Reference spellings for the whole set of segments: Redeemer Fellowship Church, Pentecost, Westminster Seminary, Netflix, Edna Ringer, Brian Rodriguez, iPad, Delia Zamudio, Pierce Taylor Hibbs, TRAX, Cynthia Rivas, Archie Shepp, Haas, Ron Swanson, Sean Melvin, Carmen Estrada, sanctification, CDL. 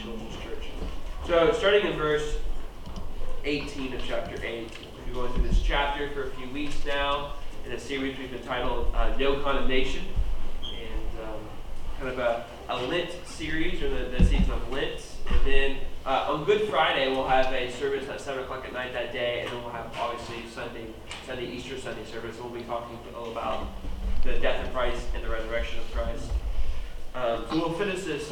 children's church. So starting in verse 18 of chapter 8, we've been going through this chapter for a few weeks now in a series we've entitled No Condemnation, and kind of a Lent series, or the season of Lent. And then on Good Friday, we'll have a service at 7 o'clock at night that day, and then we'll have, obviously, Sunday Easter Sunday service. We'll be talking all about the death of Christ and the resurrection of Christ. So we'll finish this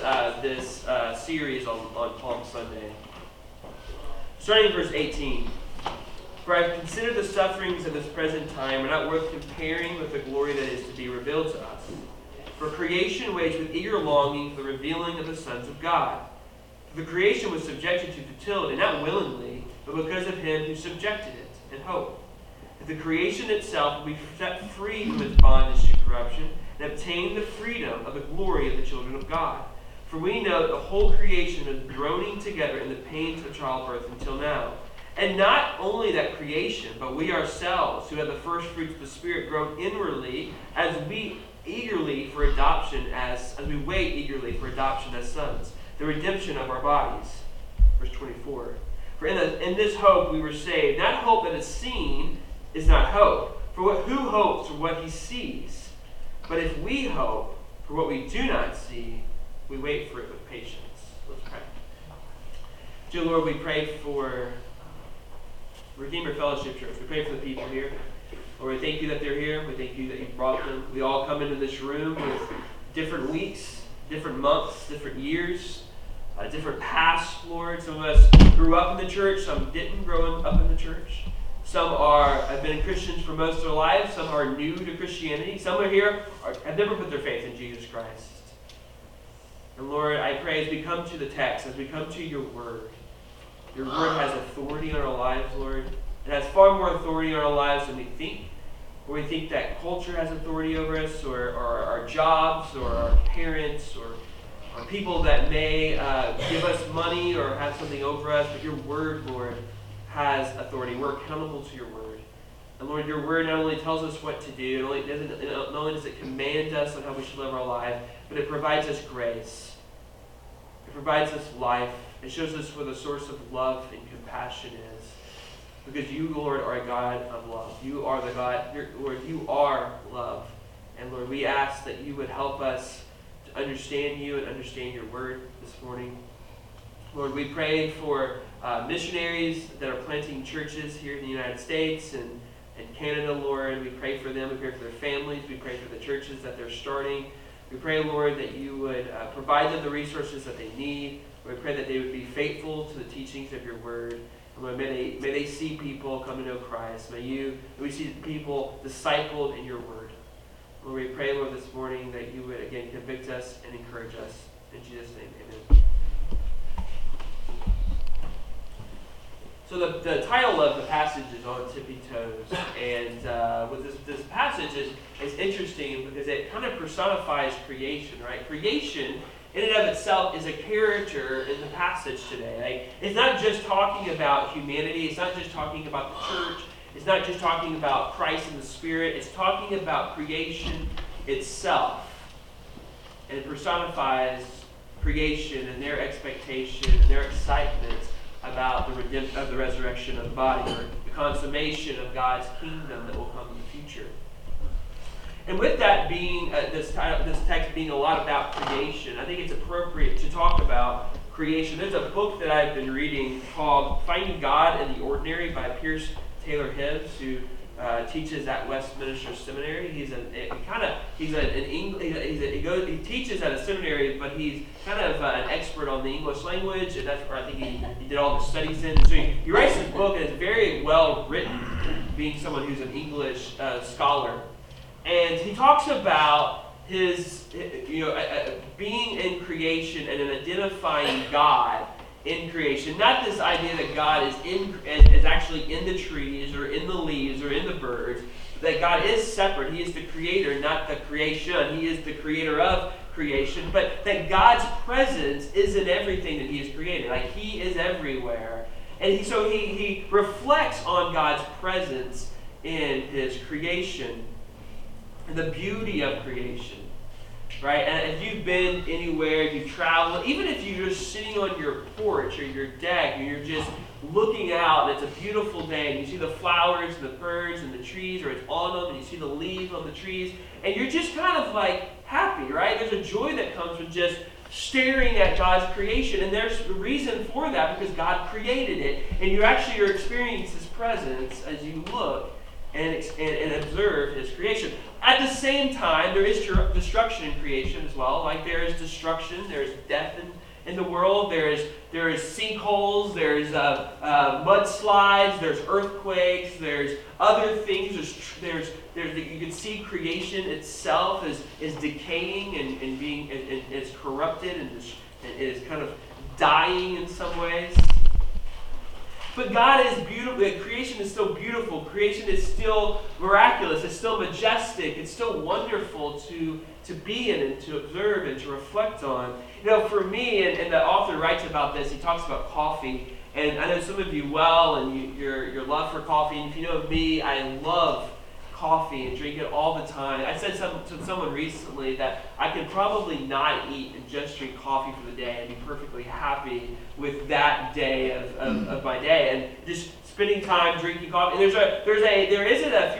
series on Palm Sunday. Starting in verse 18. For I have considered the sufferings of this present time are not worth comparing with the glory that is to be revealed to us. For creation waits with eager longing for the revealing of the sons of God. The creation was subjected to futility, not willingly, but because of him who subjected it, in hope that the creation itself will be set free from its bondage to corruption and obtain the freedom of the glory of the children of God. For we know that the whole creation is groaning together in the pains of childbirth until now. And not only that creation, but we ourselves, who have the first fruits of the Spirit, groan inwardly as we wait eagerly for adoption as sons, the redemption of our bodies. Verse 24. For in this hope we were saved. Not hope that is seen is not hope. For who hopes for what he sees? But if we hope for what we do not see, we wait for it with patience. Let's pray. Dear Lord, we pray for Redeemer Fellowship Church. We pray for the people here. Lord, we thank you that they're here. We thank you that you brought them. We all come into this room with different weeks, different months, different years, different past, Lord. Some of us grew up in the church. Some didn't grow up in the church. Some have been Christians for most of their lives. Some are new to Christianity. Some are here have never put their faith in Jesus Christ. And Lord, I pray as we come to the text, as we come to your word has authority on our lives, Lord. It has far more authority on our lives than we think. Or we think that culture has authority over us, or our jobs, or our parents, or people that may give us money or have something over us. But your word, Lord, has authority. We're accountable to your word. And Lord, your word not only tells us what to do, not only does it command us on how we should live our life, but it provides us grace. It provides us life. It shows us where the source of love and compassion is. Because you, Lord, are a God of love. You are the God, Lord, you are love. And Lord, we ask that you would help us to understand you and understand your word this morning. Lord, we pray for missionaries that are planting churches here in the United States and Canada, Lord. We pray for them. We pray for their families. We pray for the churches that they're starting. We pray, Lord, that you would provide them the resources that they need. We pray that they would be faithful to the teachings of your word. Lord, may they see people come to know Christ. May we see people discipled in your word. Lord, we pray, Lord, this morning that you would again convict us and encourage us. In Jesus' name, amen. So the title of the passage is On Tippy Toes. And with this passage is interesting because it kind of personifies creation, right? Creation in and of itself is a character in the passage today. Like, it's not just talking about humanity. It's not just talking about the church. It's not just talking about Christ and the Spirit. It's talking about creation itself. And it personifies creation and their expectation and their excitement about the redemption of the resurrection of the body, or the consummation of God's kingdom that will come in the future. And with that being, this text being a lot about creation, I think it's appropriate to talk about creation. There's a book that I've been reading called Finding God in the Ordinary by Pierce Taylor Hibbs, who teaches at Westminster Seminary. He teaches at a seminary, but he's kind of an expert on the English language, and that's where I think he did all the studies in. So he writes this book, and it's very well written, being someone who's an English scholar. And he talks about his, being in creation and in identifying God in creation. Not this idea that God is actually in the trees or in the leaves or in the birds, but that God is separate. He is the creator, not the creation. He is the creator of creation, but that God's presence is in everything that he has created. Like, he is everywhere. And so he reflects on God's presence in his creation. And the beauty of creation. right? And if you've been anywhere, you travel, even if you're just sitting on your porch or your deck and you're just looking out, and it's a beautiful day, and you see the flowers and the birds and the trees, or it's autumn, and you see the leaves on the trees, and you're just kind of like happy, right? There's a joy that comes with just staring at God's creation, and there's a reason for that, because God created it, and you actually are experiencing His presence as you look and observe His creation. At the same time, there is destruction in creation as well. Like there is destruction, there is death in the world, there is sinkholes, there's mudslides, there's earthquakes, there's other things, there's you can see creation itself is decaying and being is corrupted and is kind of dying in some ways. But God is beautiful. Creation is still beautiful. Creation is still miraculous. It's still majestic. It's still wonderful to be in and to observe and to reflect on. You know, for me, and the author writes about this, he talks about coffee. And I know some of you well, and your love for coffee. And if you know me, I love coffee and drink it all the time. I said to someone recently that I could probably not eat and just drink coffee for the day and be perfectly happy with that day of my day, and just spending time drinking coffee. And there's a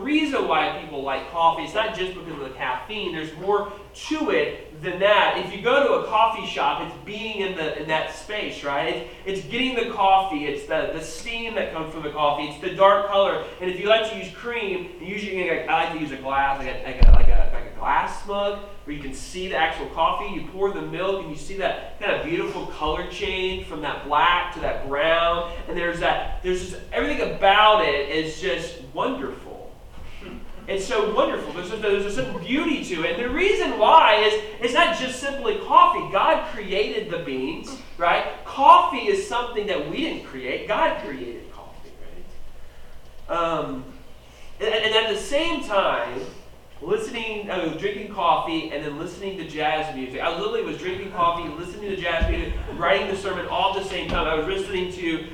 reason why people like coffee. It's not just because of the caffeine. There's more to it than that. If you go to a coffee shop, it's being in that space, right? It's getting the coffee. It's the steam that comes from the coffee. It's the dark color. And if you like to use cream, I like to use a glass, like a glass mug, where you can see the actual coffee. You pour the milk, and you see that kind of beautiful color change from that black to that brown. And there's just everything about it is just wonderful. It's so wonderful. There's a simple beauty to it. And the reason why is it's not just simply coffee. God created the beans, right? Coffee is something that we didn't create. God created coffee, right? And at the same time, drinking coffee and then listening to jazz music. I literally was drinking coffee, listening to jazz music, writing the sermon all at the same time. I was listening to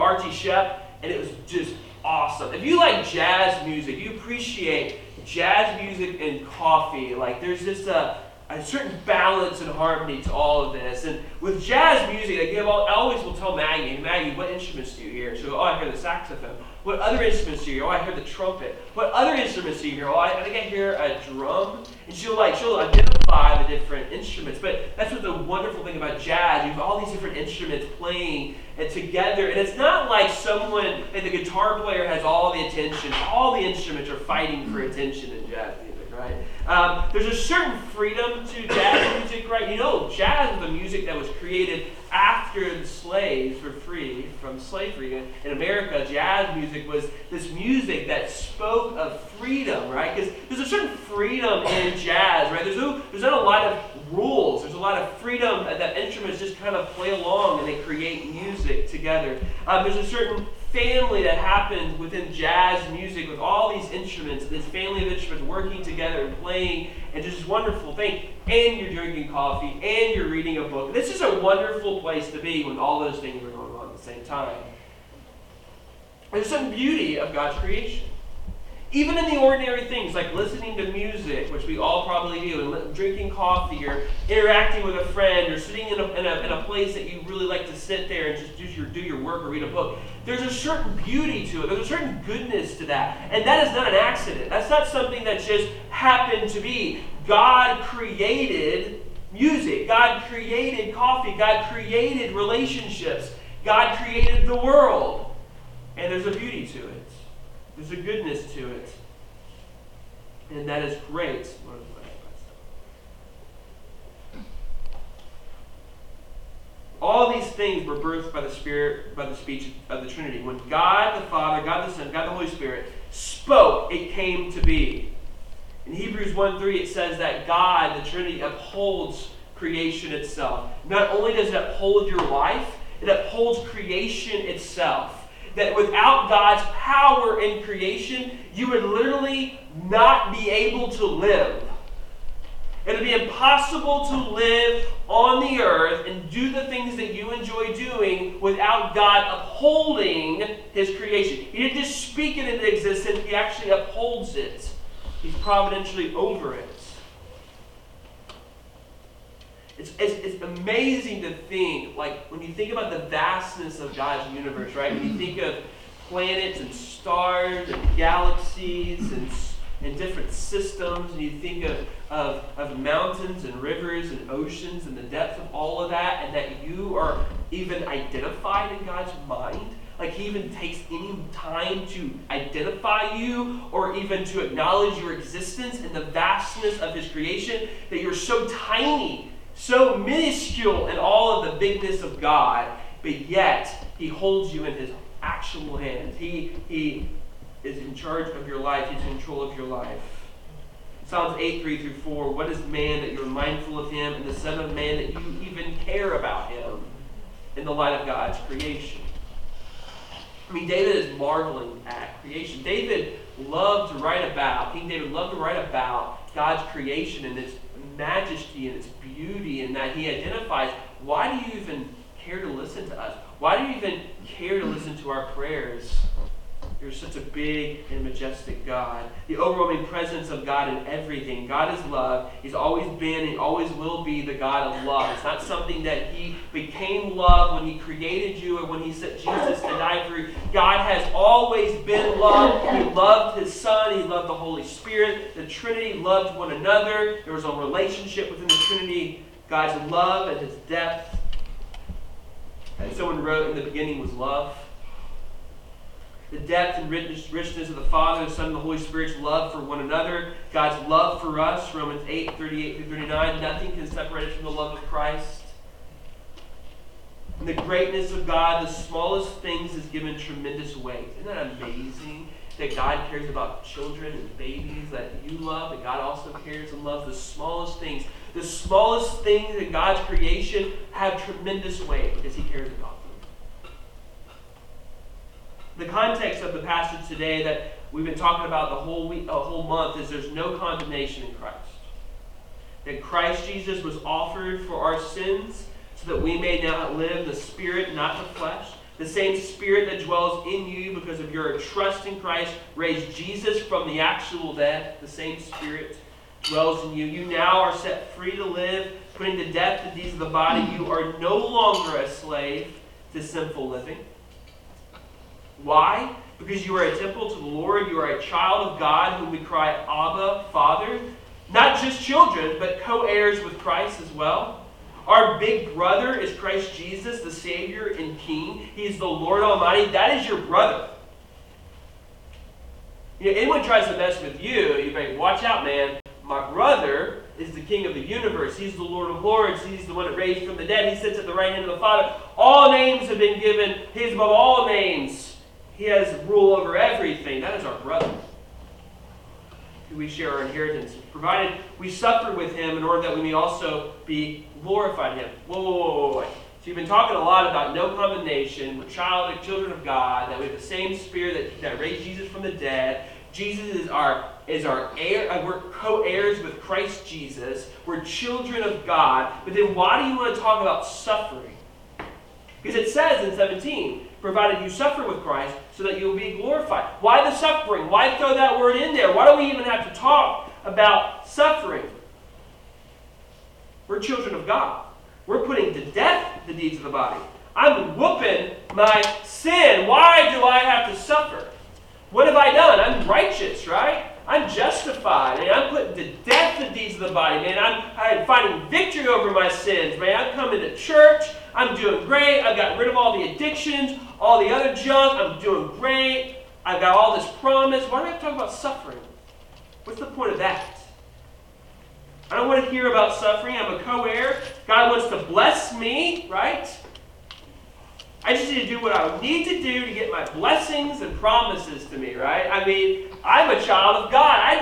Archie Shepp, and it was just awesome. If you like jazz music, you appreciate jazz music and coffee. Like there's just a certain balance and harmony to all of this. And with jazz music, I always will tell Maggie, what instruments do you hear? She'll go, oh, I hear the saxophone. What other instruments do you hear? Oh, I hear the trumpet. What other instruments do you hear? Oh, I think I hear a drum. And she'll identify the different instruments. But that's what the wonderful thing about jazz. You have all these different instruments playing and together. And it's not like the guitar player has all the attention. All the instruments are fighting for attention in jazz music, right? There's a certain freedom to jazz music, right? You know, jazz is the music that was created after the slaves were free from slavery. In America, jazz music was this music that spoke of freedom, right? Because there's a certain freedom in jazz, right? There's not a lot of rules. There's a lot of freedom that instruments just kind of play along and they create music together. There's a certain family that happens within jazz music with all these instruments, this family of instruments working together and playing, and just this wonderful thing. And you're drinking coffee, and you're reading a book. This is a wonderful place to be when all those things are going on at the same time. There's some beauty of God's creation. Even in the ordinary things, like listening to music, which we all probably do, and drinking coffee, or interacting with a friend, or sitting in a place that you really like to sit there and just do your work or read a book. There's a certain beauty to it. There's a certain goodness to that. And that is not an accident. That's not something that just happened to be. God created music. God created coffee. God created relationships. God created the world. And there's a beauty to it. There's a goodness to it. And that is great. All these things were birthed by the Spirit, by the speech of the Trinity. When God the Father, God the Son, God the Holy Spirit spoke, it came to be. In Hebrews 1:3, it says that God, the Trinity, upholds creation itself. Not only does it uphold your life, it upholds creation itself. That without God's power in creation, you would literally not be able to live. It would be impossible to live on the earth and do the things that you enjoy doing without God upholding His creation. He didn't just speak it into existence, He actually upholds it. He's providentially over it. It's amazing to think, like, when you think about the vastness of God's universe, right? When you think of planets and stars and galaxies and different systems, and you think of mountains and rivers and oceans and the depth of all of that, and that you are even identified in God's mind. Like, he even takes any time to identify you or even to acknowledge your existence and the vastness of his creation, that you're so tiny, so minuscule in all of the bigness of God, but yet he holds you in his actual hands. He is in charge of your life. He's in control of your life. Psalms 8:3-4, what is man that you're mindful of him, and the son of man that you even care about him in the light of God's creation? I mean, David is marveling at creation. David loved to write about, King David loved to write about God's creation and its majesty and its beauty, and that he identifies, why do you even care to listen to us? Why do you even care to listen to our prayers? You're such a big and majestic God. The overwhelming presence of God in everything. God is love. He's always been and always will be the God of love. It's not something that he became love when he created you or when he sent Jesus to die for you. God has always been love. He loved his Son. He loved the Holy Spirit. The Trinity loved one another. There was a relationship within the Trinity. God's love and his depth. And someone wrote, in the beginning was love. The depth and richness of the Father, the Son, and the Holy Spirit's love for one another. God's love for us, Romans 8:38-39. Nothing can separate us from the love of Christ. And the greatness of God, the smallest things, is given tremendous weight. Isn't that amazing? That God cares about children and babies that you love, that God also cares and loves the smallest things. The smallest things in God's creation have tremendous weight because he cares about them. The context of the passage today that we've been talking about the whole week, whole month, is there's no condemnation in Christ. That Christ Jesus was offered for our sins so that we may now live the Spirit, not the flesh. The same Spirit that dwells in you because of your trust in Christ raised Jesus from the actual dead. The same Spirit dwells in you. You now are set free to live, putting to death the deeds of the body. You are no longer a slave to sinful living. Why? Because you are a temple to the Lord. You are a child of God whom we cry, Abba, Father. Not just children, but co-heirs with Christ as well. Our big brother is Christ Jesus, the Savior and King. He is the Lord Almighty. That is your brother. You know, anyone tries to mess with you, you may watch out, man. My brother is the King of the universe. He's the Lord of lords. He's the one that raised from the dead. He sits at the right hand of the Father. All names have been given. He is above all names. He has rule over everything. That is our brother, who we share our inheritance, provided we suffer with him in order that we may also be glorified in him. Whoa. So you've been talking a lot about no condemnation. We're children of God, that we have the same Spirit that raised Jesus from the dead. Jesus is our heir. We're co-heirs with Christ Jesus. We're children of God. But then why do you want to talk about suffering? Because it says in 17, provided you suffer with Christ so that you will be glorified. Why the suffering? Why throw that word in there? Why do we even have to talk about suffering? We're children of God. We're putting to death the deeds of the body. I'm whooping my sin. Why do I have to suffer? What have I done? I'm righteous, right? I'm justified. Man, I'm putting to death the deeds of the body. Man, I'm finding victory over my sins. Man, I'm coming to church. I'm doing great. I've got rid of all the addictions, all the other junk. I'm doing great. I've got all this promise. Why do I have to talk about suffering? What's the point of that? I don't want to hear about suffering. I'm a co-heir. God wants to bless me, right? I just need to do what I need to do to get my blessings and promises to me, right? I mean, I'm a child of God. I'm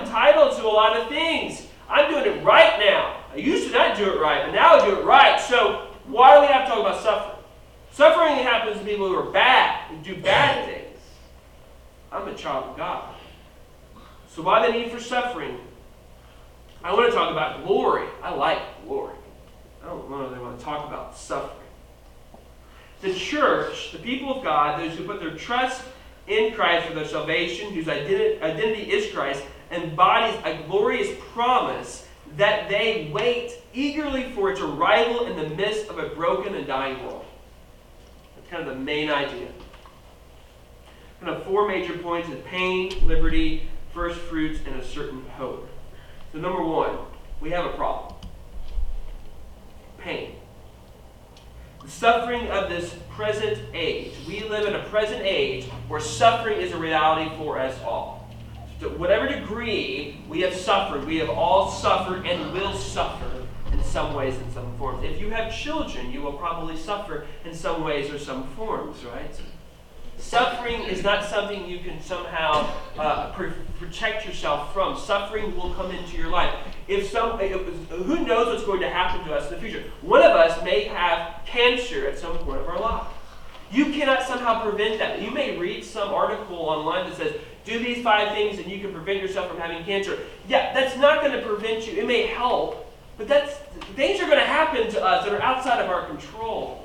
entitled to a lot of things. I'm doing it right now. I used to not do it right, but now I do it right. So why do we have to talk about suffering? Suffering happens to people who are bad and do bad things. I'm a child of God. So why the need for suffering? I want to talk about glory. I like glory. I don't really want to talk about suffering. The church, the people of God, those who put their trust in Christ for their salvation, whose identity is Christ, embodies a glorious promise that they wait eagerly for its arrival in the midst of a broken and dying world. That's kind of the main idea. Kind of four major points of pain, liberty, first fruits, and a certain hope. So number one, we have a problem. Pain. The suffering of this present age. We live in a present age where suffering is a reality for us all. So to whatever degree we have suffered, we have all suffered and will suffer in some ways and some forms. If you have children, you will probably suffer in some ways or some forms, right? Suffering is not something you can somehow protect yourself from. Suffering will come into your life. Who knows what's going to happen to us in the future? One of us may have cancer at some point of our life. You cannot somehow prevent that. You may read some article online that says, do these 5 things and you can prevent yourself from having cancer. Yeah, that's not going to prevent you. It may help, but things are going to happen to us that are outside of our control.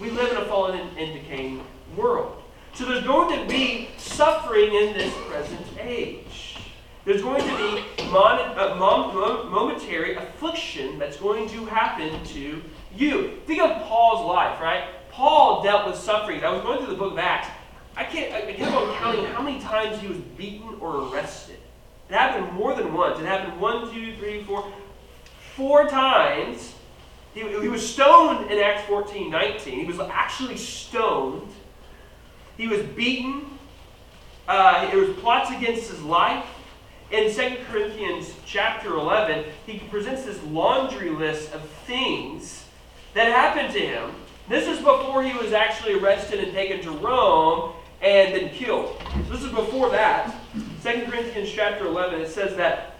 We live in a fallen and decaying world. So there's going to be suffering in this present age. There's going to be momentary affliction that's going to happen to you. Think of Paul's life, right? Paul dealt with suffering. I was going through the book of Acts. I kept on counting how many times he was beaten or arrested. It happened more than once. It happened 4 times. He was stoned in Acts 14:19. He was actually stoned. He was beaten. There was plots against his life. In 2 Corinthians chapter 11, he presents this laundry list of things that happened to him. This is before he was actually arrested and taken to Rome and then killed. So this is before that. 2 Corinthians chapter 11, it says that,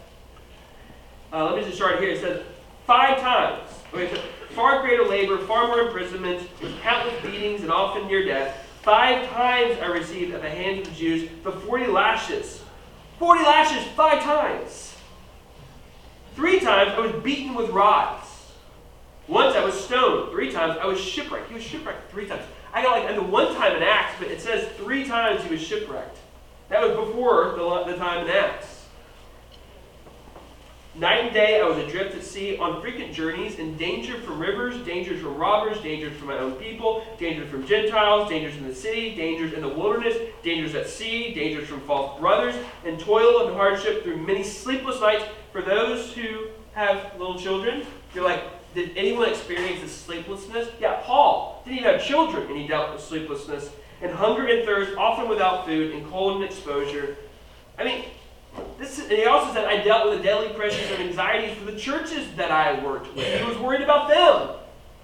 let me just start here. It says, 5 times. Okay, so far greater labor, far more imprisonments, with countless beatings and often near death. 5 times I received at the hands of the Jews the 40 lashes. 40 lashes 5 times. 3 times I was beaten with rods. Once I was stoned. 3 times I was shipwrecked. He was shipwrecked 3 times. I got like the one time in Acts, but it says 3 times he was shipwrecked. That was before the time in Acts. Night and day I was adrift at sea on frequent journeys, in danger from rivers, dangers from robbers, dangers from my own people, dangers from Gentiles, dangers in the city, dangers in the wilderness, dangers at sea, dangers from false brothers, and toil and hardship through many sleepless nights. For those who have little children, you're like, did anyone experience this sleeplessness? Yeah, Paul didn't even have children, and he dealt with sleeplessness, and hunger and thirst, often without food, and cold and exposure. I mean, and he also said, I dealt with the daily pressures and anxieties for the churches that I worked with. He was worried about them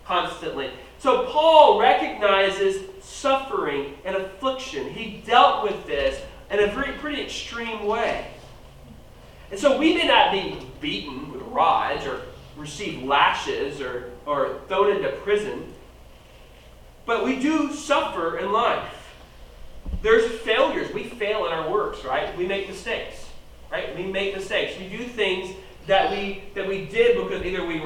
constantly. So Paul recognizes suffering and affliction. He dealt with this in a pretty extreme way. And so we may not be beaten with rods or receive lashes or thrown into prison, but we do suffer in life. There's failures. We fail in our works, right? We make mistakes, right? We make mistakes. We do things that we did because either we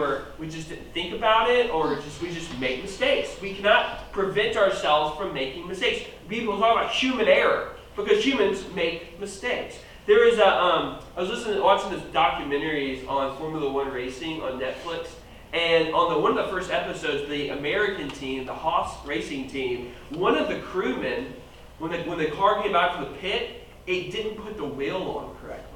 just didn't think about it, or we just make mistakes. We cannot prevent ourselves from making mistakes. People talk about human error because humans make mistakes. There is I was watching this documentaries on Formula One racing on Netflix. And on one of the first episodes, the American team, the Haas racing team, one of the crewmen, when the car came out from the pit, it didn't put the wheel on correctly.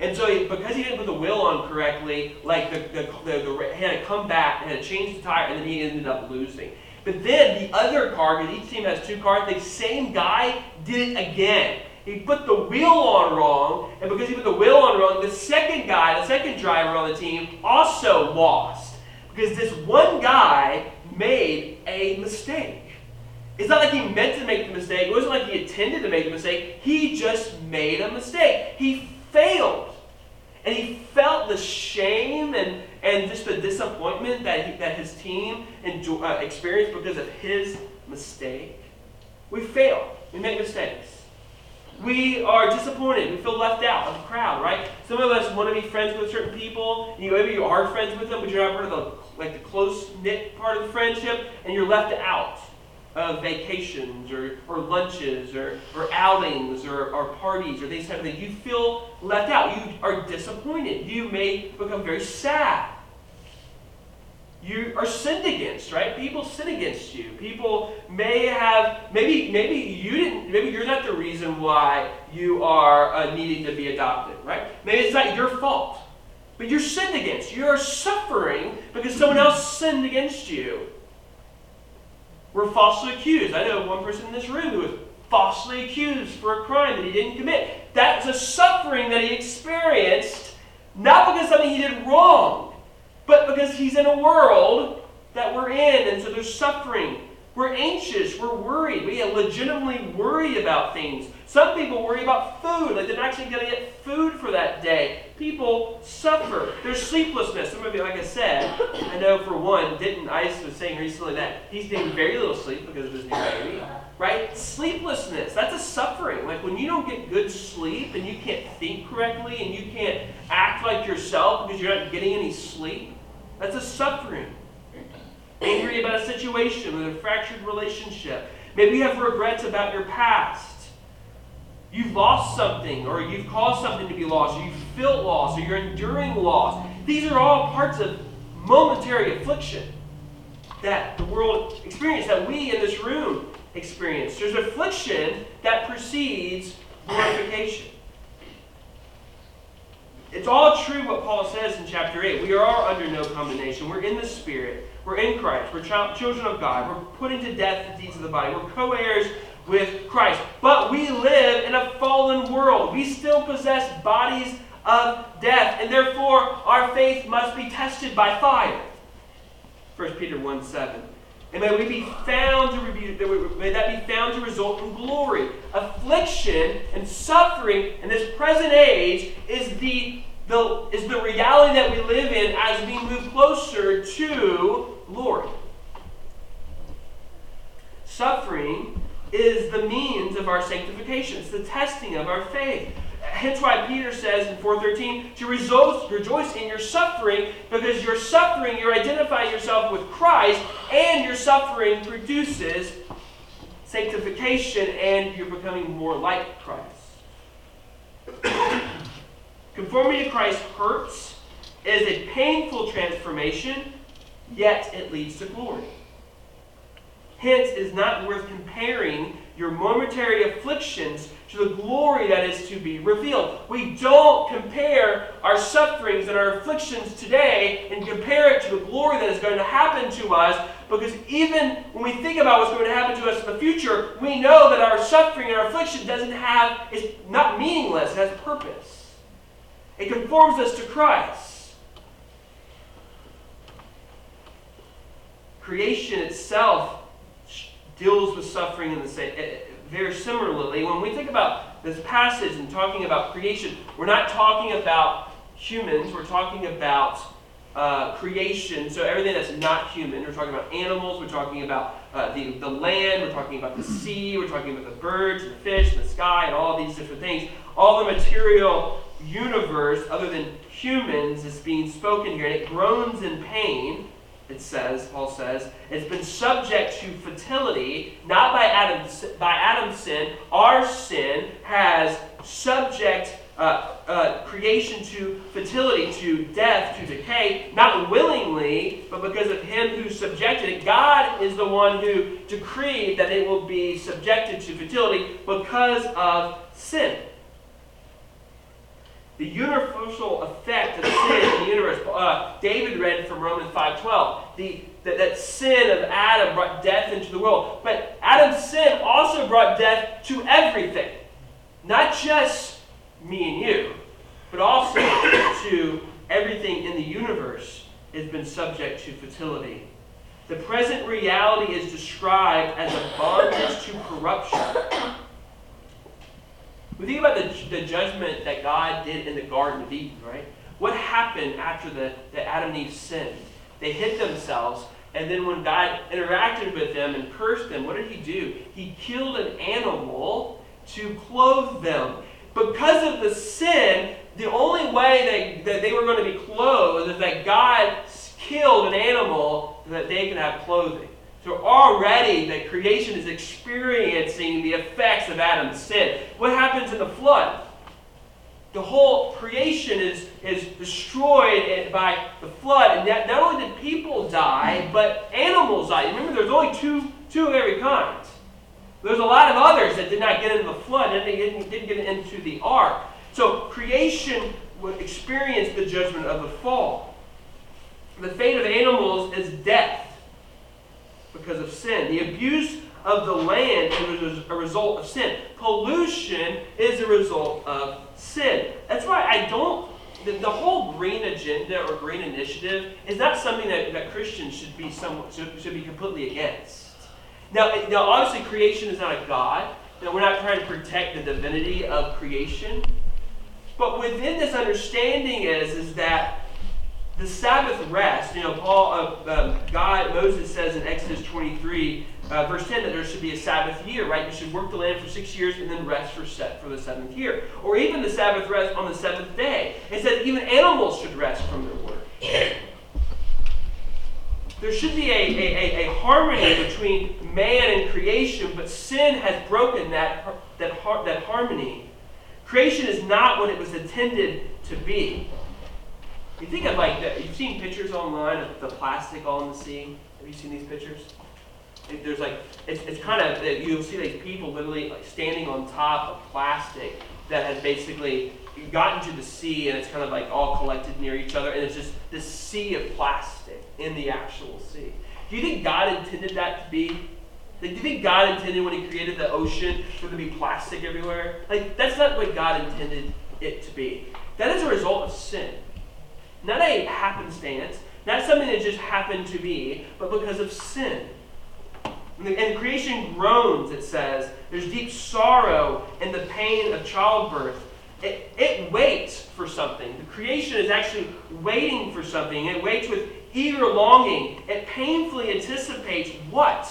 And so because he didn't put the wheel on correctly, like he had to come back and had to change the tire, and then he ended up losing. But then the other car, because each team has 2 cars, the same guy did it again. He put the wheel on wrong, and because he put the wheel on wrong, the second driver on the team, also lost. Because this one guy made a mistake. It's not like he meant to make the mistake. It wasn't like he intended to make the mistake. He just made a mistake. He failed. And he felt the shame and just the disappointment that his team experienced because of his mistake. We fail. We make mistakes. We are disappointed. We feel left out of the crowd, right? Some of us want to be friends with certain people. Maybe you are friends with them, but you're not part of the close-knit part of the friendship, and you're left out of vacations or lunches or outings or parties or these type of things. You feel left out. You are disappointed. You may become very sad you are sinned against, right? People sin against you. People may have, maybe you didn't, maybe you're not the reason why you are needing to be adopted, right? Maybe it's not your fault, but you're sinned against. You are suffering because someone else sinned against you. We're falsely accused. I know one person in this room who was falsely accused for a crime that he didn't commit. That's a suffering that he experienced, not because something he did wrong, but because he's in a world that we're in, and so there's suffering. We're anxious. We're worried. We legitimately worry about things. Some people worry about food, like they're actually going to get food for that day. People suffer. There's sleeplessness. Some of you, like I said, I know for one, I was saying recently that he's getting very little sleep because of his new baby, right? Sleeplessness, that's a suffering. Like when you don't get good sleep and you can't think correctly and you can't act like yourself because you're not getting any sleep, that's a suffering. Angry about a situation with a fractured relationship. Maybe you have regrets about your past. You've lost something, or you've caused something to be lost, or you felt loss, or you're enduring loss. These are all parts of momentary affliction that the world experiences, that we in this room experience. There's affliction that precedes glorification. It's all true what Paul says in chapter 8. We are under no condemnation. We're in the Spirit. We're in Christ. We're children of God. We're putting to death the deeds of the body. We're co-heirs with Christ. But we live in a fallen world. We still possess bodies of death, and therefore our faith must be tested by fire. 1 Peter 1:7. And may that be found to result in glory. Affliction and suffering in this present age is the reality that we live in as we move closer to glory. Suffering is the means of our sanctification. It's the testing of our faith. Hence why Peter says in 4:13, to rejoice in your suffering, because your suffering, you're identifying yourself with Christ, and your suffering produces sanctification, and you're becoming more like Christ. Conformity to Christ hurts, is a painful transformation, yet it leads to glory. Hence, it is not worth comparing your momentary afflictions to the glory that is to be revealed. We don't compare our sufferings and our afflictions today and compare it to the glory that is going to happen to us, because even when we think about what's going to happen to us in the future, we know that our suffering and our affliction is not meaningless, it has purpose. It conforms us to Christ. Creation itself deals with suffering in the same, very similarly. When we think about this passage and talking about creation, we're not talking about humans, we're talking about creation, so everything that's not human. We're talking about animals, we're talking about the land, we're talking about the sea, we're talking about the birds, the fish, the sky, and all these different things. All the material universe other than humans is being spoken here, and it groans in pain. Paul says, it's been subject to futility, not by Adam's sin. Our sin has subject creation to futility, to death, to decay, not willingly, but because of him who subjected it. God is the one who decreed that it will be subjected to futility because of sin. The universal effect of sin in the universe. David read from Romans 5:12. That sin of Adam brought death into the world. But Adam's sin also brought death to everything. Not just me and you, but also to everything in the universe has been subject to futility. The present reality is described as a bondage to corruption. We think about the judgment that God did in the Garden of Eden, right? What happened after the Adam and Eve sinned? They hid themselves, and then when God interacted with them and cursed them, what did he do? He killed an animal to clothe them. Because of the sin, the only way that they were going to be clothed is that God killed an animal so that they could have clothing. So already the creation is experiencing the effects of Adam's sin. What happens in the flood? The whole creation is destroyed by the flood. And that not only did people die, but animals died. Remember, there's only two of every kind. There's a lot of others that did not get into the flood, and they didn't get into the ark. So creation would experience the judgment of the fall. The fate of animals is death because of sin. The abuse of the land is a result of sin. Pollution is a result of sin. That's why the whole green agenda or green initiative is not something that Christians should be completely against. Now, obviously creation is not a god. We're not trying to protect the divinity of creation. But within this understanding is that the Sabbath rest, Moses says in Exodus 23, verse 10, that there should be a Sabbath year, right? You should work the land for 6 years and then rest for the seventh year. Or even the Sabbath rest on the seventh day. It says even animals should rest from their work. There should be a harmony between man and creation, but sin has broken that harmony. Creation is not what it was intended to be. You think of you've seen pictures online of the plastic all in the sea. Have you seen these pictures? There's it's kind of, you'll see like people literally standing on top of plastic that has basically gotten to the sea, and it's kind of like all collected near each other, and it's just this sea of plastic in the actual sea. Do you think God intended that to be? Do you think God intended when he created the ocean for there to be plastic everywhere? That's not what God intended it to be. That is a result of sin. Not a happenstance, not something that just happened to be, but because of sin. And creation groans, it says. There's deep sorrow and the pain of childbirth. It waits for something. The creation is actually waiting for something. It waits with eager longing. It painfully anticipates what?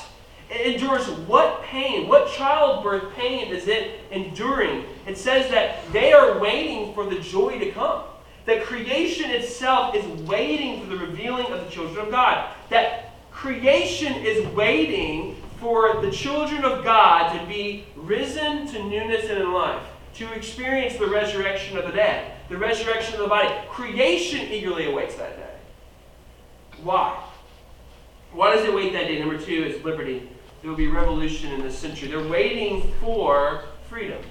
It endures what pain? What childbirth pain is it enduring? It says that they are waiting for the joy to come. That creation itself is waiting for the revealing of the children of God. That creation is waiting for the children of God to be risen to newness and in life, to experience the resurrection of the dead, the resurrection of the body. Creation eagerly awaits that day. Why? Why does it wait that day? Number 2 is liberty. There will be revolution in this century. They're waiting for freedom.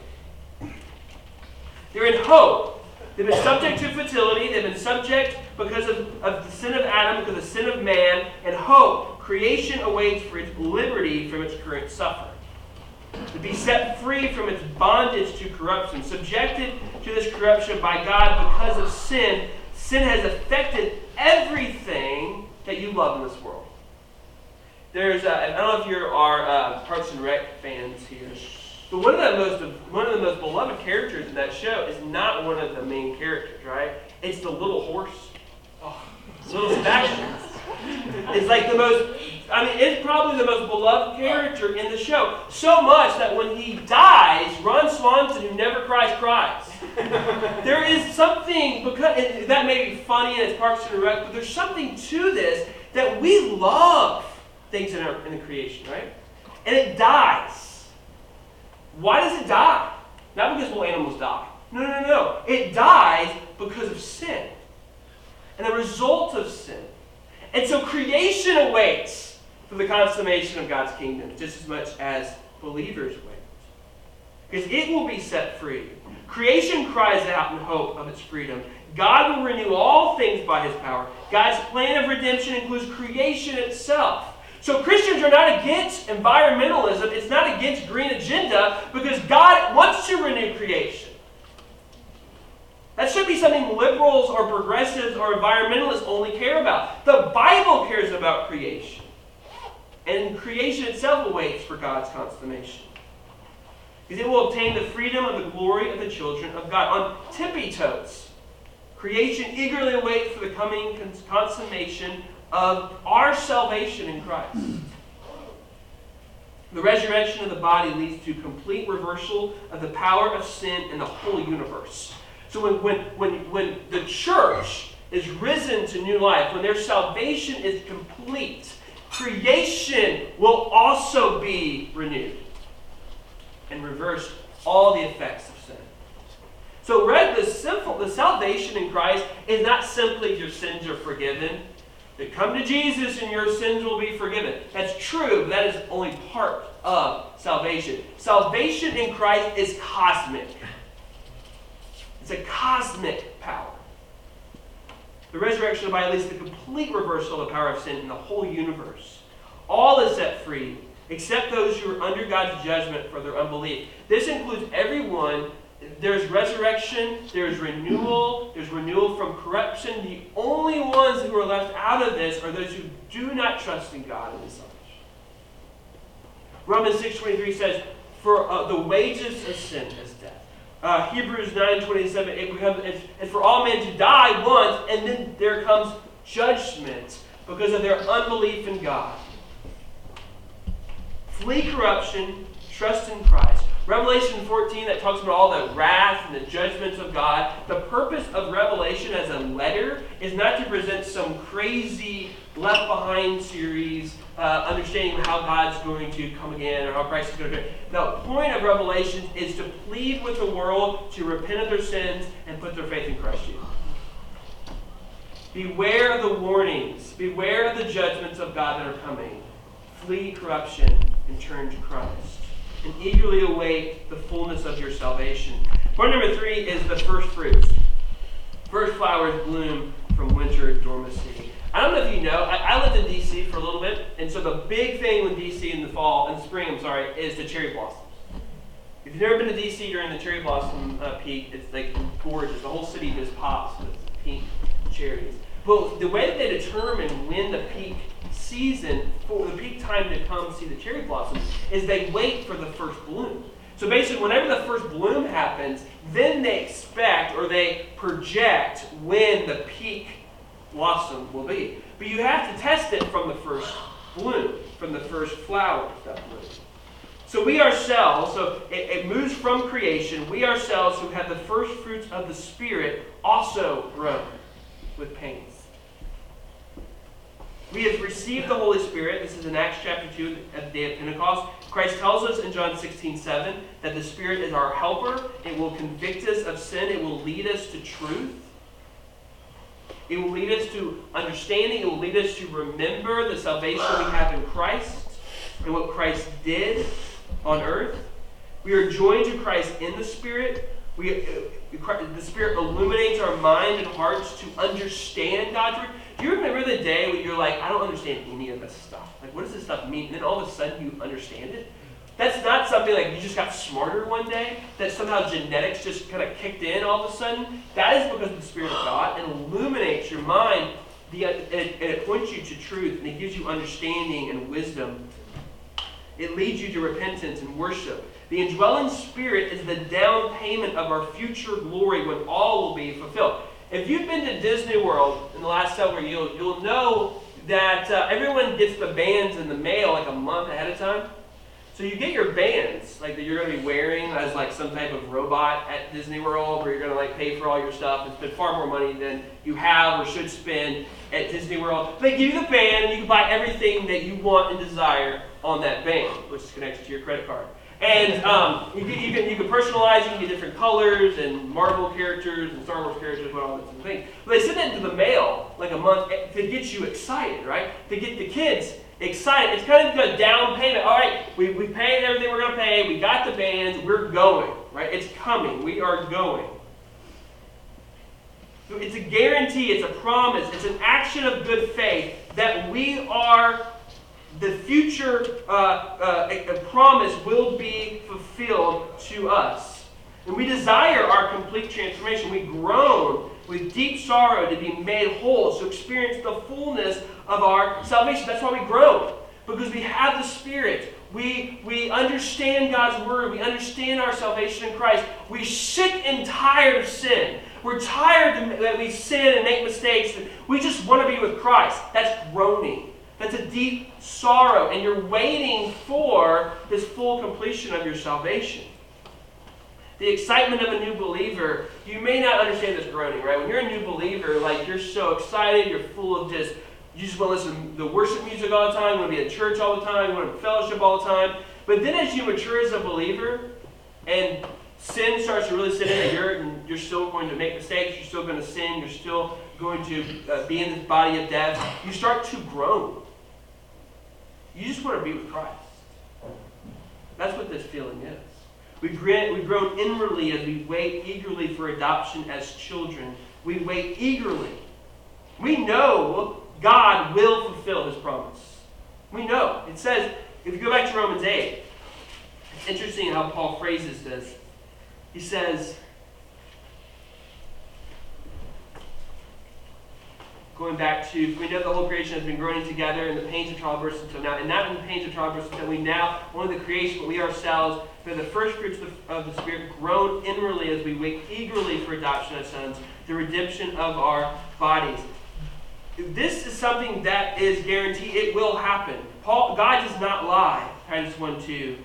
They're in hope. They've been subject to fertility. They've been subject because of the sin of Adam, because of the sin of man, and hope. Creation awaits for its liberty from its current suffering. To be set free from its bondage to corruption. Subjected to this corruption by God because of sin. Sin has affected everything that you love in this world. I don't know if you are Parks and Rec fans here. But one of the most beloved characters in that show is not one of the main characters, right? It's the little horse. Oh, little Sebastian. It's it's probably the most beloved character in the show. So much that when he dies, Ron Swanson, who never cries. There is something, because that may be funny and it's Parks and Rec, but there's something to this that we love things in the creation, right? And it dies. Why does it die? Not because animals die. No. It dies because of sin and the result of sin. And so creation awaits for the consummation of God's kingdom just as much as believers wait. Because it will be set free. Creation cries out in hope of its freedom. God will renew all things by his power. God's plan of redemption includes creation itself. So Christians are not against environmentalism. It's not against green agenda because God wants to renew creation. That should be something liberals or progressives or environmentalists only care about. The Bible cares about creation. And creation itself awaits for God's consummation. Because it will obtain the freedom of the glory of the children of God. On tippy-toes, creation eagerly awaits for the coming consummation of our salvation in Christ. The resurrection of the body leads to complete reversal of the power of sin in the whole universe. So when the church is risen to new life, when their salvation is complete, creation will also be renewed and reverse all the effects of sin. So the salvation in Christ is not simply your sins are forgiven. You come to Jesus and your sins will be forgiven. That's true, but that is only part of salvation. Salvation in Christ is cosmic. It's a cosmic power. The resurrection of the body leads to the complete reversal of the power of sin in the whole universe. All is set free, except those who are under God's judgment for their unbelief. This includes everyone. There's resurrection, there's renewal from corruption. The only ones who are left out of this are those who do not trust in God and His salvation. Romans 6:23 says, "For the wages of sin is death." Hebrews 9:27, and for all men to die once, and then there comes judgment because of their unbelief in God. Flee corruption, trust in Christ. Revelation 14, that talks about all the wrath and the judgments of God. The purpose of Revelation as a letter is not to present some crazy Left Behind series, understanding how God's going to come again or how Christ is going to do it. The point of Revelation is to plead with the world to repent of their sins and put their faith in Christ Jesus. Beware of the warnings. Beware of the judgments of God that are coming. Flee corruption and turn to Christ, and eagerly await the fullness of your salvation. Point number 3 is the first fruits. First flowers bloom from winter dormancy. I don't know if you know, I lived in D.C. for a little bit, and so the big thing with D.C. in the fall, in spring, I'm sorry, is the cherry blossoms. If you've never been to D.C. during the cherry blossom peak, it's like gorgeous. The whole city just pops with pink cherries. But the way that they determine when the peak season, for the peak time to come see the cherry blossoms, is they wait for the first bloom. So basically, whenever the first bloom happens, then they expect or they project when the peak blossom will be. But you have to test it from the first bloom, from the first flower that blooms. So we ourselves, it moves from creation, we ourselves who have the first fruits of the Spirit also grow with pains. We have received the Holy Spirit. This is in Acts chapter 2 at the day of Pentecost. Christ tells us in John 16:7 that the Spirit is our helper. It will convict us of sin. It will lead us to truth. It will lead us to understanding. It will lead us to remember the salvation we have in Christ and what Christ did on earth. We are joined to Christ in the Spirit. The Spirit illuminates our mind and hearts to understand God's word. Do you remember the day when you're like, I don't understand any of this stuff. Like, what does this stuff mean? And then all of a sudden you understand it. That's not something like you just got smarter one day, that somehow genetics just kind of kicked in all of a sudden. That is because the Spirit of God illuminates your mind, and it points you to truth, and it gives you understanding and wisdom. It leads you to repentance and worship. The indwelling Spirit is the down payment of our future glory when all will be fulfilled. If you've been to Disney World in the last several years, you'll know that everyone gets the bands in the mail like a month ahead of time. So you get your bands like that you're going to be wearing as like some type of robot at Disney World, where you're going to like pay for all your stuff and spend far more money than you have or should spend at Disney World. They give you the band and you can buy everything that you want and desire on that band, which is connected to your credit card. And you can personalize, you can get different colors and Marvel characters and Star Wars characters and all that sort of thing. But they send it into the mail like a month to get you excited, right? To get the kids excited. It's kind of a down payment. All right, we paid everything we're going to pay. We got the bands. We're going, right? It's coming. We are going. So it's a guarantee. It's a promise. It's an action of good faith that we are the future promise will be fulfilled to us. And we desire our complete transformation. We groan with deep sorrow to be made whole, to experience the fullness of our salvation. That's why we groan, because we have the Spirit. We understand God's Word. We understand our salvation in Christ. We're sick and tired of sin. We're tired that we sin and make mistakes. We just want to be with Christ. That's groaning. That's a deep sorrow, and you're waiting for this full completion of your salvation. The excitement of a new believer, you may not understand this groaning, right? When you're a new believer, like, you're so excited, you're full of just, you just want to listen to worship music all the time, you want to be at church all the time, you want to fellowship all the time. But then as you mature as a believer, and sin starts to really sit in that you're still going to make mistakes, you're still going to sin, you're still going to be in this body of death, you start to groan. You just want to be with Christ. That's what this feeling is. We groan inwardly as we wait eagerly for adoption as children. We wait eagerly. We know God will fulfill His promise. We know. It says, if you go back to Romans 8, it's interesting how Paul phrases this. He says, going back to, we know the whole creation has been groaning together in the pains of childbirth until now, and not in the pains of childbirth until we now, only the creation, but we ourselves, for the first fruits of the Spirit, groan inwardly as we wait eagerly for adoption as sons, the redemption of our bodies. This is something that is guaranteed. It will happen. God does not lie. Titus 1:2.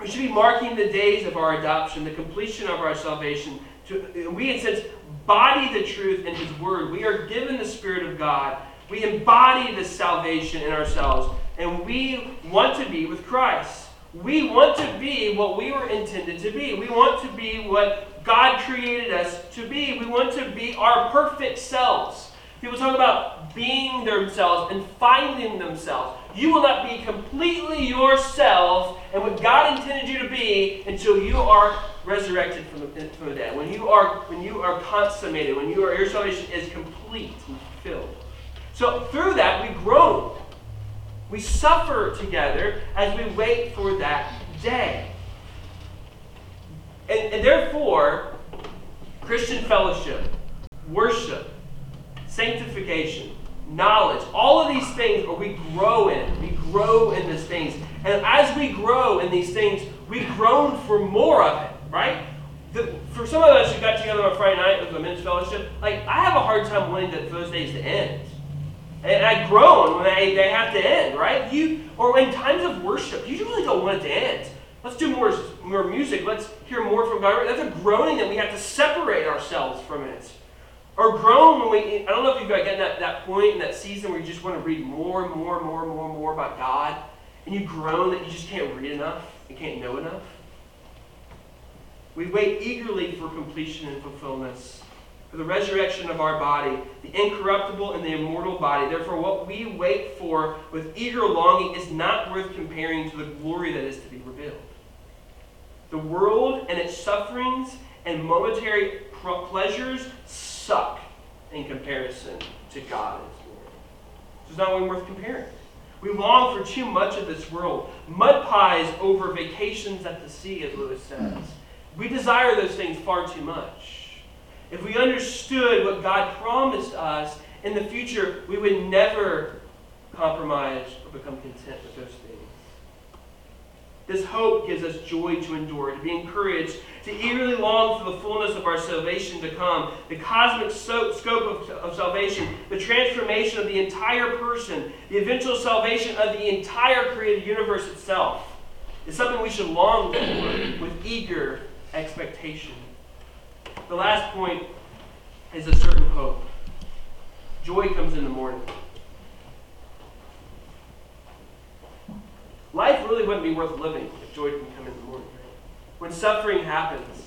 We should be marking the days of our adoption, the completion of our salvation. We, in a sense, body the truth in His Word. We are given the Spirit of God. We embody this salvation in ourselves. And we want to be with Christ. We want to be what we were intended to be. We want to be what God created us to be. We want to be our perfect selves. People talk about being themselves and finding themselves. You will not be completely yourself and what God intended you to be until you are resurrected from the dead. When you are consummated, your salvation is complete and fulfilled. So through that we grow. We suffer together as we wait for that day. And therefore, Christian fellowship, worship, sanctification, knowledge, all of these things are we grow in. We grow in these things. And as we grow in these things, we groan for more of it, right? For some of us who got together on Friday night with the men's fellowship, I have a hard time wanting those days to end. And I groan when they have to end, right? Or in times of worship, you really don't want it to end. Let's do more music. Let's hear more from God. That's a groaning that we have to separate ourselves from it. Or groan when we, I don't know if you've gotten that point in that season where you just want to read more and more and more and more and more about God. And you groan that you just can't read enough. You can't know enough. We wait eagerly for completion and fulfillment, for the resurrection of our body, the incorruptible and the immortal body. Therefore, what we wait for with eager longing is not worth comparing to the glory that is to be revealed. The world and its sufferings and momentary pleasures suck in comparison to God and His glory. It's not even worth comparing. We long for too much of this world. Mud pies over vacations at the sea, as Lewis says. We desire those things far too much. If we understood what God promised us in the future, we would never compromise or become content with those things. This hope gives us joy to endure, to be encouraged, to eagerly long for the fullness of our salvation to come, the cosmic scope of salvation, the transformation of the entire person, the eventual salvation of the entire created universe itself. It's something we should long for with eager expectation. The last point is a certain hope. Joy comes in the morning. Life really wouldn't be worth living if joy didn't come in the morning. When suffering happens,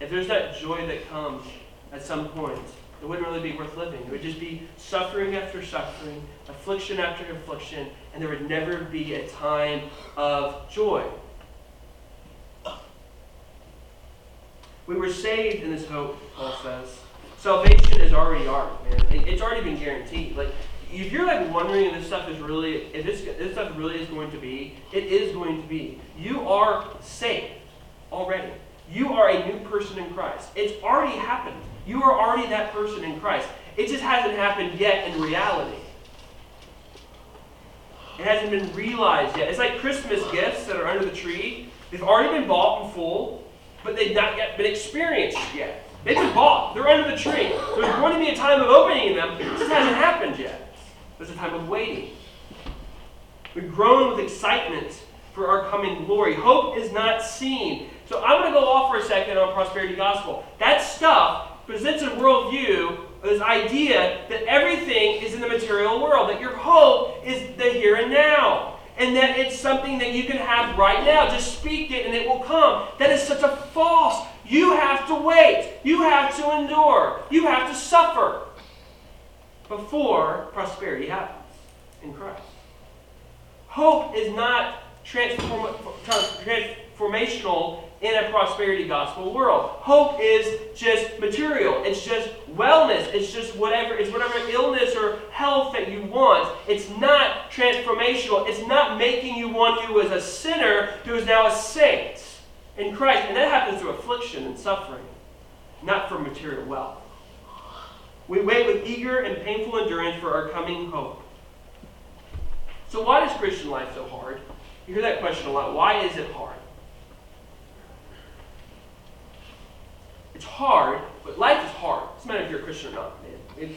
if there's that joy that comes at some point, it wouldn't really be worth living. It would just be suffering after suffering, affliction after affliction, and there would never be a time of joy. We were saved in this hope, Paul says. Salvation is already ours, man. It's already been guaranteed. If you're wondering if this stuff really is going to be, it is going to be. You are saved already. You are a new person in Christ. It's already happened. You are already that person in Christ. It just hasn't happened yet in reality. It hasn't been realized yet. It's like Christmas gifts that are under the tree. They've already been bought in full, but they've not yet been experienced yet. They've been bought. They're under the tree. There's going to be a time of opening them. This hasn't happened yet. There's a time of waiting. We groan with excitement for our coming glory. Hope is not seen. So I'm going to go off for a second on prosperity gospel. That stuff presents a worldview, this idea that everything is in the material world, that your hope is the here and now. and that it's something that you can have right now. Just speak it and it will come. That is such a false. You have to wait. You have to endure. You have to suffer before prosperity happens in Christ. Hope is not transformational in a prosperity gospel world. Hope is just material. It's just wellness. It's just whatever. It's whatever illness or health that you want. It's not transformational. It's not making you one who was a sinner who is now a saint in Christ. And that happens through affliction and suffering, not for material wealth. We wait with eager and painful endurance for our coming hope. So why is Christian life so hard? You hear that question a lot. Why is it hard? It's hard, but life is hard. It doesn't matter if you're a Christian or not.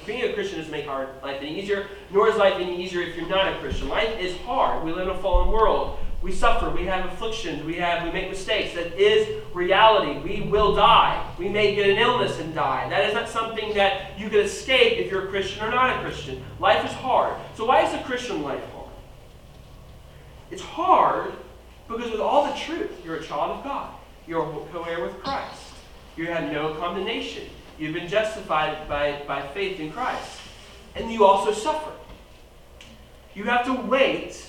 Being a Christian doesn't make hard life any easier, nor is life any easier if you're not a Christian. Life is hard. We live in a fallen world. We suffer. We have afflictions. We make mistakes. That is reality. We will die. We may get an illness and die. That is not something that you can escape if you're a Christian or not a Christian. Life is hard. So why is the Christian life hard? It's hard because with all the truth, you're a child of God. You're a co-heir with Christ. You have no condemnation. You've been justified by faith in Christ. And you also suffer. You have to wait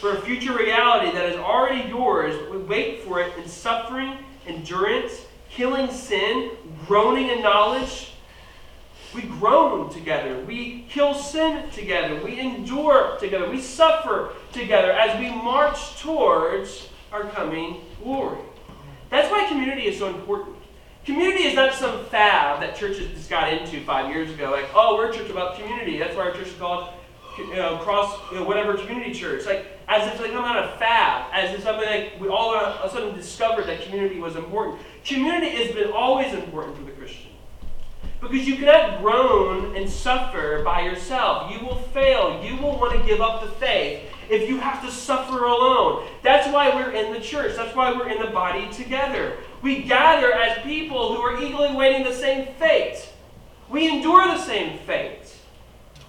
for a future reality that is already yours. We wait for it in suffering, endurance, killing sin, groaning in knowledge. We groan together. We kill sin together. We endure together. We suffer together as we march towards our coming glory. That's why community is so important. Community is not some fad that churches just got into 5 years ago. Like, oh, we're a church about community. That's why our church is called whatever community church. Like, as if it's like, I'm not a fad. As if something like we all of a sudden discovered that community was important. Community has been always important for the Christian. Because you cannot groan and suffer by yourself. You will fail. You will want to give up the faith if you have to suffer alone. That's why we're in the church. That's why we're in the body together. We gather as people who are eagerly waiting the same fate. We endure the same fate.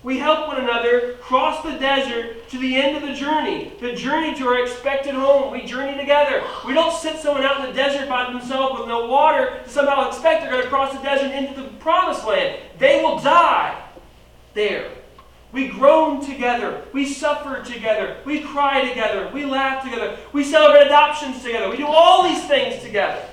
We help one another cross the desert to the end of the journey to our expected home. We journey together. We don't sit someone out in the desert by themselves with no water to somehow expect they're going to cross the desert into the promised land. They will die there. We groan together. We suffer together. We cry together. We laugh together. We celebrate adoptions together. We do all these things together.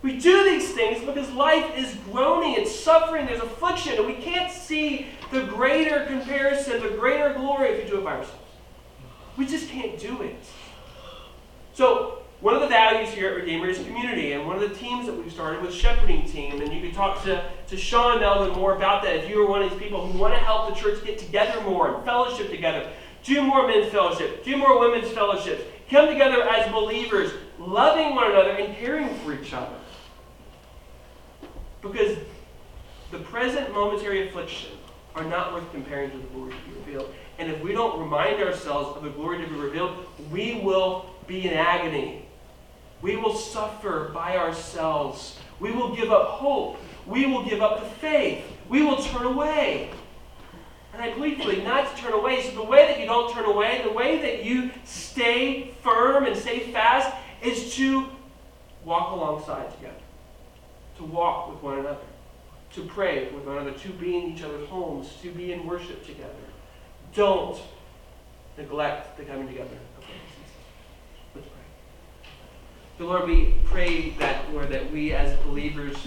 We do these things because life is groaning, it's suffering, there's affliction, and we can't see the greater comparison, the greater glory if you do it by ourselves. We just can't do it. So, one of the values here at Redeemer is community, and one of the teams that we've started was shepherding team, and you can talk to Sean Melvin more about that if you are one of these people who want to help the church get together more and fellowship together. Do more men's fellowship, do more women's fellowships, come together as believers, loving one another and caring for each other. Because the present momentary affliction are not worth comparing to the glory to be revealed. And if we don't remind ourselves of the glory to be revealed, we will be in agony. We will suffer by ourselves. We will give up hope. We will give up the faith. We will turn away. And I plead for you not to turn away. So the way that you don't turn away, the way that you stay firm and stay fast is to walk alongside together. To walk with one another, to pray with one another, to be in each other's homes, to be in worship together. Don't neglect the coming together. Okay. Let's pray. Lord, we pray that, Lord, that we as believers